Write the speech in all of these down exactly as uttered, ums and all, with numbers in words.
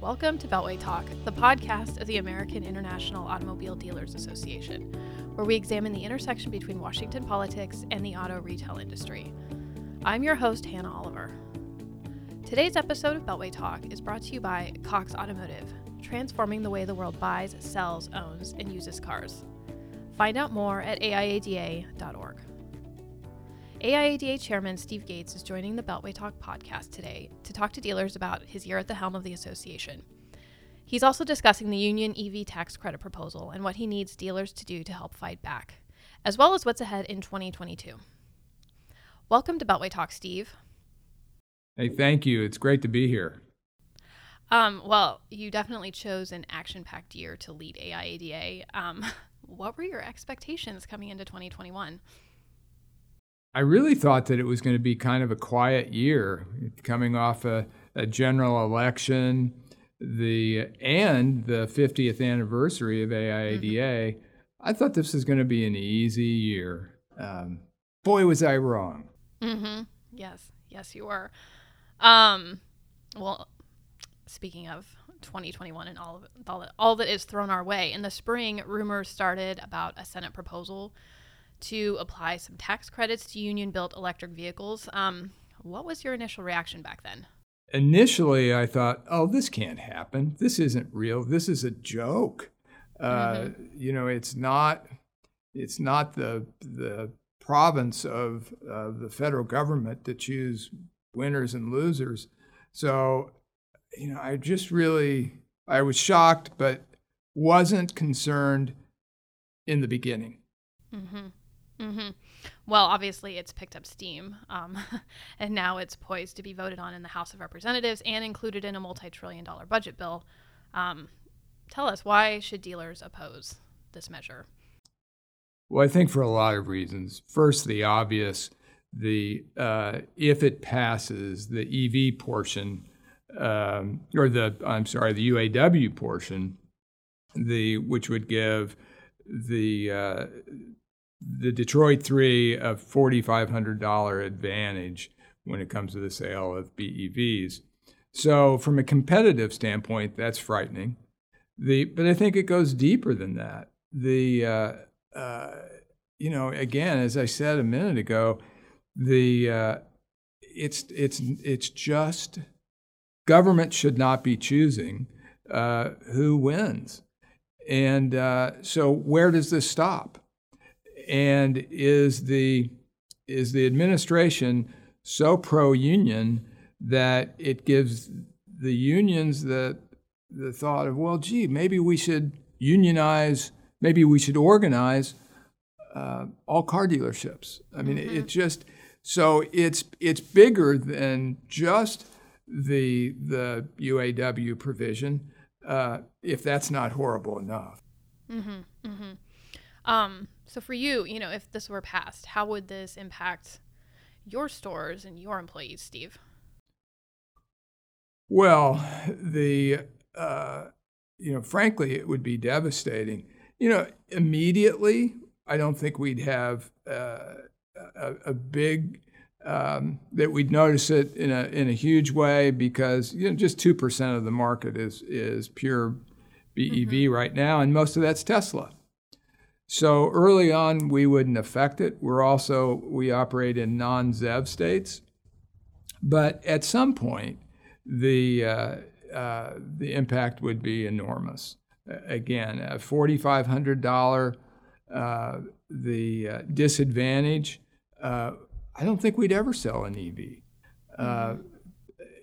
Welcome to Beltway Talk, the podcast of the American International Automobile Dealers Association, where we examine the intersection between Washington politics and the auto retail industry. I'm your host, Hannah Oliver. Today's episode of Beltway Talk is brought to you by Cox Automotive, transforming the way the world buys, sells, owns, and uses cars. Find out more at A I A D A dot org. A I A D A Chairman Steve Gates is joining the Beltway Talk podcast today to talk to dealers about his year at the helm of the association. He's also discussing the union E V tax credit proposal and what he needs dealers to do to help fight back, as well as what's ahead in twenty twenty-two. Welcome to Beltway Talk, Steve. Hey, thank you. It's great to be here. Um, well, you definitely chose an action-packed year to lead A I A D A. Um, what were your expectations coming into twenty twenty-one? I really thought that it was going to be kind of a quiet year, coming off a, a general election, the and the fiftieth anniversary of A I A D A. Mm-hmm. I thought this was going to be an easy year. Um, boy, was I wrong. Mm-hmm. Yes, yes, you were. Um, well, speaking of twenty twenty-one and all of all that, all that is thrown our way, in the spring, rumors started about a Senate proposal to apply some tax credits to union-built electric vehicles. Um, what was your initial reaction back then? Initially, I thought, oh, this can't happen. This isn't real. This is a joke. Uh, mm-hmm. You know, it's not It's not the the province of uh, the federal government to choose winners and losers. So, you know, I just really, I was shocked, but wasn't concerned in the beginning. Mm-hmm. Mm-hmm. Well, obviously, it's picked up steam, um, and now it's poised to be voted on in the House of Representatives and included in a multi-trillion dollar budget bill. Um, tell us, why should dealers oppose this measure? Well, I think for a lot of reasons. First, the obvious, the uh, if it passes, the E V portion, um, or the, I'm sorry, the U A W portion, the which would give the uh, the Detroit three a four thousand five hundred dollars advantage when it comes to the sale of B E Vs. So from a competitive standpoint, that's frightening. The but I think it goes deeper than that. The uh, uh, you know, again, as I said a minute ago, the uh, it's it's it's just government should not be choosing uh, who wins. And uh, so where does this stop? And is the is the administration so pro-union that it gives the unions the the thought of, well, gee, maybe we should unionize, maybe we should organize uh, all car dealerships? I mean, mm-hmm. it, it just so it's it's bigger than just the the U A W provision. Uh, if that's not horrible enough. Mm-hmm, mm-hmm. Um, so for you, you know, if this were passed, how would this impact your stores and your employees, Steve? Well, the, uh, you know, frankly, it would be devastating. You know, immediately, I don't think we'd have uh, a, a big, Um, that we'd notice it in a in a huge way, because you know just two percent of the market is is pure B E V mm-hmm. right now, and most of that's Tesla. So early on, we wouldn't affect it. We're also we operate in non-Z E V states, but at some point, the uh, uh, the impact would be enormous. Again, a four thousand five hundred dollars uh, the uh, disadvantage. Uh, I don't think we'd ever sell an E V. Uh,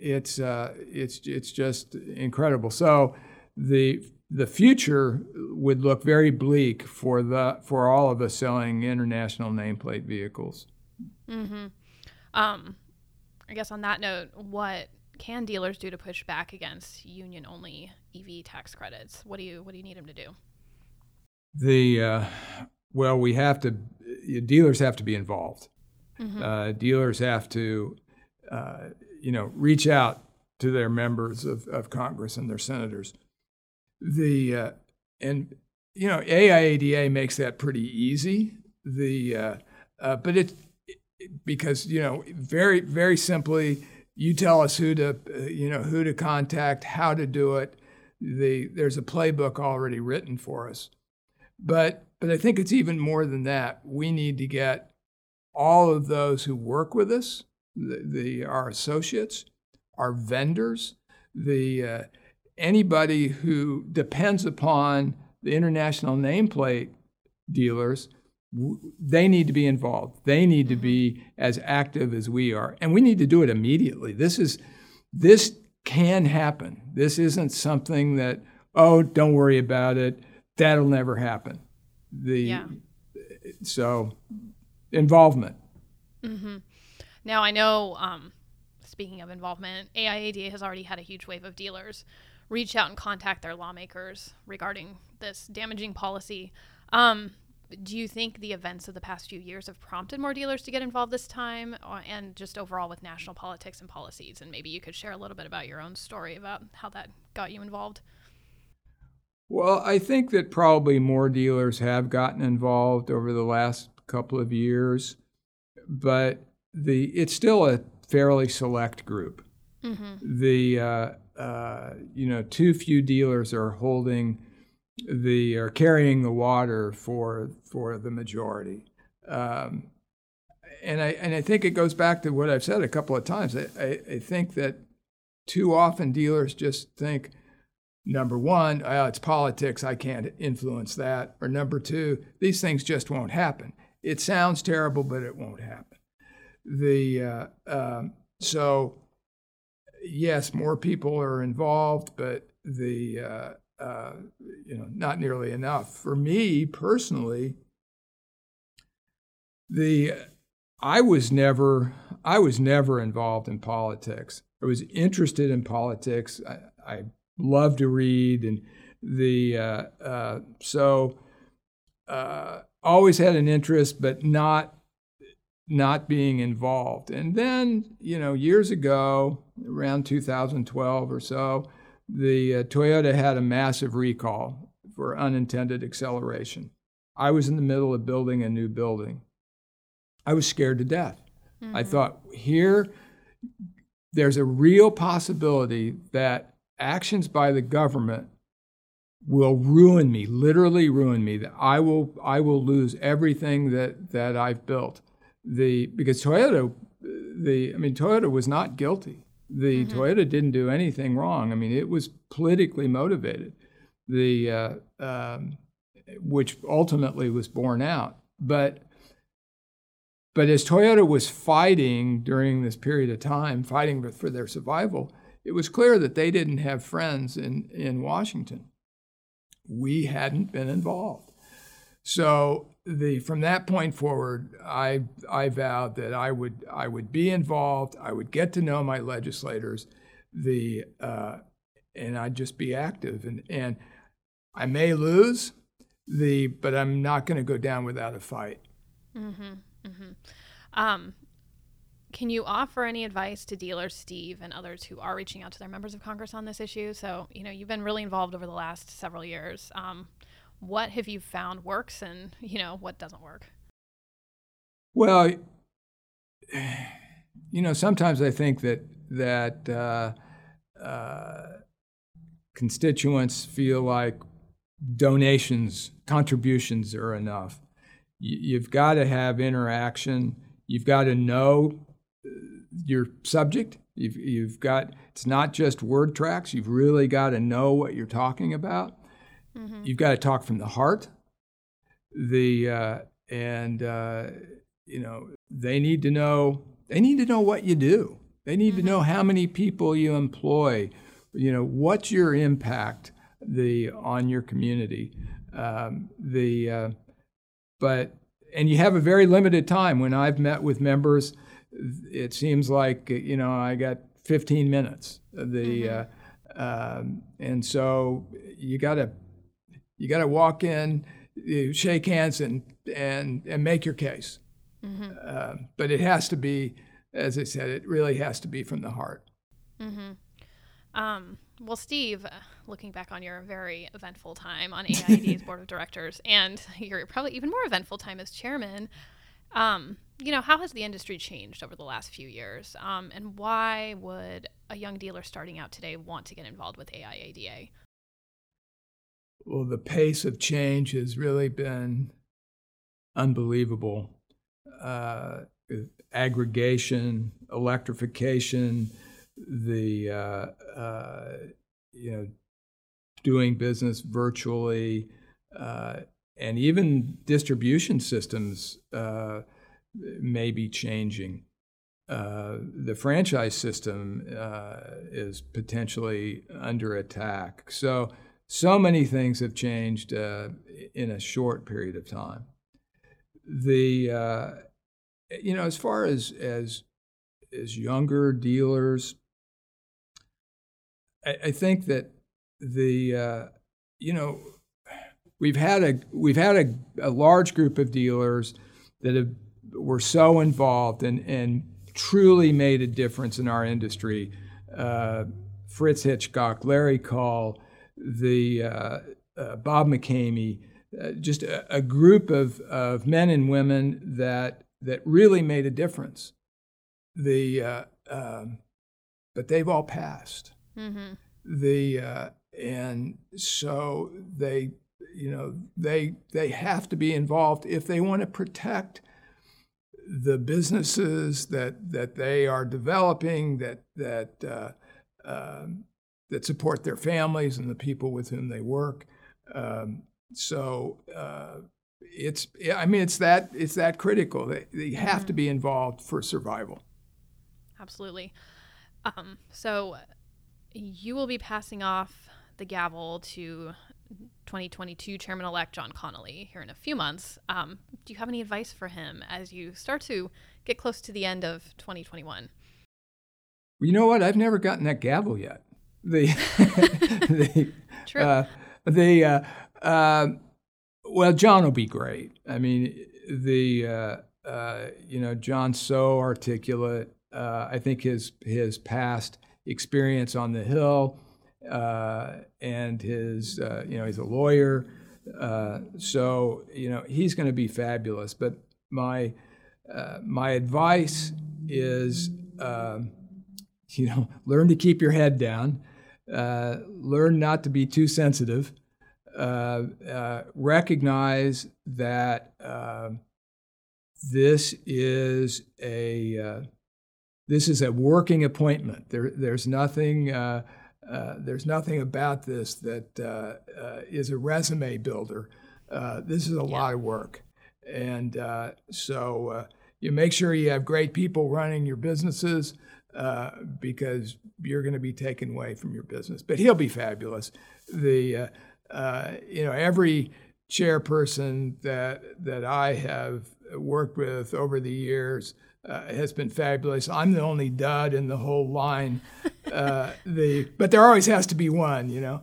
it's uh, it's it's just incredible. So the the future would look very bleak for the for all of us selling international nameplate vehicles. Mm-hmm. Um, I guess on that note, what can dealers do to push back against union-only E V tax credits? What do you what do you need them to do? The uh, well, we have to dealers have to be involved. Uh, dealers have to, uh, you know, reach out to their members of, of Congress and their senators. The uh, and you know A I A D A makes that pretty easy. The uh, uh, but it, it because you know very very simply you tell us who to, uh, you know, who to contact, how to do it. The, there's a playbook already written for us. But but I think it's even more than that. We need to get all of those who work with us, the, the our associates, our vendors, the uh, anybody who depends upon the international nameplate dealers, they need to be involved. They need to be as active as we are. And we need to do it immediately. This is, this can happen. This isn't something that, oh, don't worry about it. That'll never happen. The, yeah. So involvement. Mm-hmm. Now I know, um, speaking of involvement, A I A D A has already had a huge wave of dealers reach out and contact their lawmakers regarding this damaging policy. Um, Do you think the events of the past few years have prompted more dealers to get involved this time, or, and just overall with national politics and policies? And maybe you could share a little bit about your own story about how that got you involved. Well, I think that probably more dealers have gotten involved over the last couple of years, but the it's still a fairly select group. Mm-hmm. The uh, uh, you know, too few dealers are holding the are carrying the water for for the majority, um, and I and I think it goes back to what I've said a couple of times. I, I, I think that too often dealers just think, number one, oh, it's politics, I can't influence that, or number two, these things just won't happen. It sounds terrible, but it won't happen. The uh, um, so yes, more people are involved, but the uh, Uh, you know, not nearly enough. For me personally, the I was never I was never involved in politics. I was interested in politics. I, I love to read, and the uh, uh, so uh, always had an interest, but not not being involved. And then, you know, years ago, around two thousand twelve or so, the uh, Toyota had a massive recall for unintended acceleration. I was in the middle of building a new building. I was scared to death. Mm-hmm. I thought, here, there's a real possibility that actions by the government will ruin me, literally ruin me. That I will, I will lose everything that, that I've built. The because Toyota, the I mean, Toyota was not guilty. The mm-hmm. Toyota didn't do anything wrong. I mean, it was politically motivated, the uh, um, which ultimately was borne out. But but as Toyota was fighting during this period of time, fighting for, for their survival, it was clear that they didn't have friends in, in Washington. We hadn't been involved. So the from that point forward, I I vowed that I would I would be involved. I would get to know my legislators, the uh, and I'd just be active. And, and I may lose, the but I'm not going to go down without a fight. Mm-hmm, mm-hmm. Um, can you offer any advice to dealers, Steve, and others who are reaching out to their members of Congress on this issue? So, you know, you've been really involved over the last several years. Um, What have you found works, and, you know, what doesn't work? Well, you know, sometimes I think that that uh, uh, constituents feel like donations, contributions are enough. You, you've got to have interaction. You've got to know your subject. You've, you've got, it's not just word tracks. You've really got to know what you're talking about. Mm-hmm. You've got to talk from the heart. The uh, and uh, you know they need to know they need to know what you do. They need mm-hmm. to know how many people you employ. You know, what's your impact the on your community. Um, the uh, but and you have a very limited time. When I've met with members, it seems like, you know, I got fifteen minutes. The mm-hmm. uh, um, and so you got to. You got to walk in, you shake hands, and and, and make your case. Mm-hmm. Uh, but it has to be, as I said, it really has to be from the heart. Mm-hmm. Um, well, Steve, looking back on your very eventful time on A I A D A's board of directors, and your probably even more eventful time as chairman, Um, you know, how has the industry changed over the last few years? Um, and why would a young dealer starting out today want to get involved with A I A D A? Well, the pace of change has really been unbelievable. Uh, aggregation, electrification, the, uh, uh, you know, doing business virtually, uh, and even distribution systems uh, may be changing. Uh, the franchise system uh, is potentially under attack. So, so many things have changed uh, in a short period of time. The, uh, you know, as far as, as, as younger dealers, I, I think that the, uh, you know, We've had a we've had a, a large group of dealers that have, were so involved and, and truly made a difference in our industry. Uh, Fritz Hitchcock, Larry Call, the uh, uh, Bob McCamey, uh, just a, a group of, of men and women that that really made a difference. The uh, um, but they've all passed. Mm-hmm. The uh, and so they. You know, they they have to be involved if they want to protect the businesses that that they are developing, that that uh, uh, that support their families and the people with whom they work. Um, so uh, it's I mean it's that it's that critical. They they have to be involved for survival. Absolutely. Um, so you will be passing off the gavel to twenty twenty-two Chairman-elect John Connolly here in a few months. Um, do you have any advice for him as you start to get close to the end of twenty twenty-one? Well, you know what? I've never gotten that gavel yet. The, the True. Uh, the uh, uh, well, John will be great. I mean, the uh, uh, you know, John's so articulate. Uh, I think his his past experience on the Hill. Uh, and his, uh, you know, he's a lawyer, uh, so you know he's going to be fabulous. But my uh, my advice is, uh, you know, learn to keep your head down, uh, learn not to be too sensitive, uh, uh, recognize that uh, this is a uh, this is a working appointment. There, there's nothing. Uh, Uh, there's nothing about this that uh, uh, is a resume builder. Uh, this is a yeah. lot of work. And uh, so uh, you make sure you have great people running your businesses uh, because you're going to be taken away from your business. But he'll be fabulous. The uh, uh, you know every chairperson that that I have worked with over the years Uh, has been fabulous. I'm the only dud in the whole line. Uh, the but there always has to be one, you know.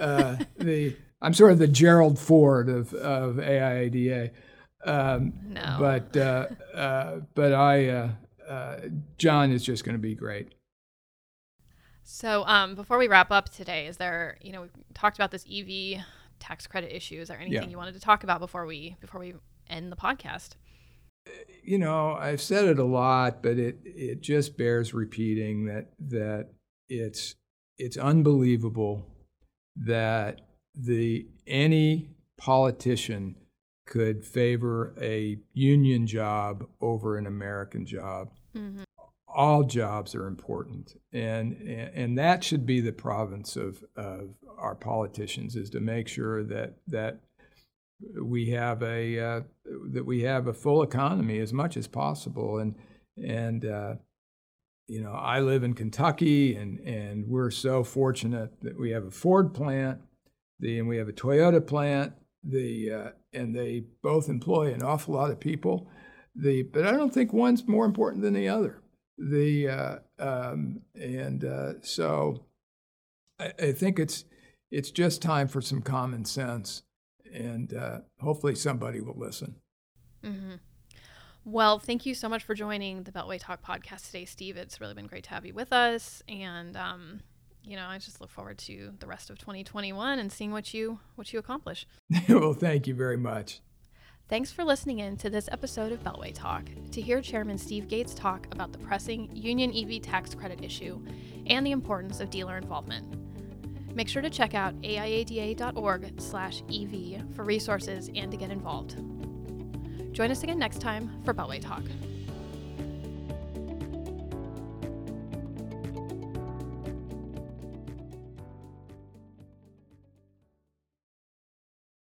Uh, the I'm sort of the Gerald Ford of of A I A D A. Um, no. But uh, uh, but I uh, uh, John is just going to be great. So um, before we wrap up today, is there you know we talked about this E V tax credit issue? Is there anything yeah. you wanted to talk about before we before we end the podcast? You know, I've said it a lot, but it, it just bears repeating that that it's it's unbelievable that the any politician could favor a union job over an American job. Mm-hmm. All jobs are important, and, and and that should be the province of of our politicians, is to make sure that that. We have a uh, that we have a full economy as much as possible, and and uh, you know I live in Kentucky, and, and we're so fortunate that we have a Ford plant, the and we have a Toyota plant, the uh, and they both employ an awful lot of people, the but I don't think one's more important than the other, the uh, um, and uh, so I, I think it's it's just time for some common sense. And uh, hopefully somebody will listen. Mm-hmm. Well, thank you so much for joining the Beltway Talk podcast today, Steve. It's really been great to have you with us. And, um, you know, I just look forward to the rest of twenty twenty-one and seeing what you what you accomplish. Well, thank you very much. Thanks for listening in to this episode of Beltway Talk. To hear Chairman Steve Gates talk about the pressing union E V tax credit issue and the importance of dealer involvement. Make sure to check out A I A D A dot org slash E V for resources and to get involved. Join us again next time for Beltway Talk.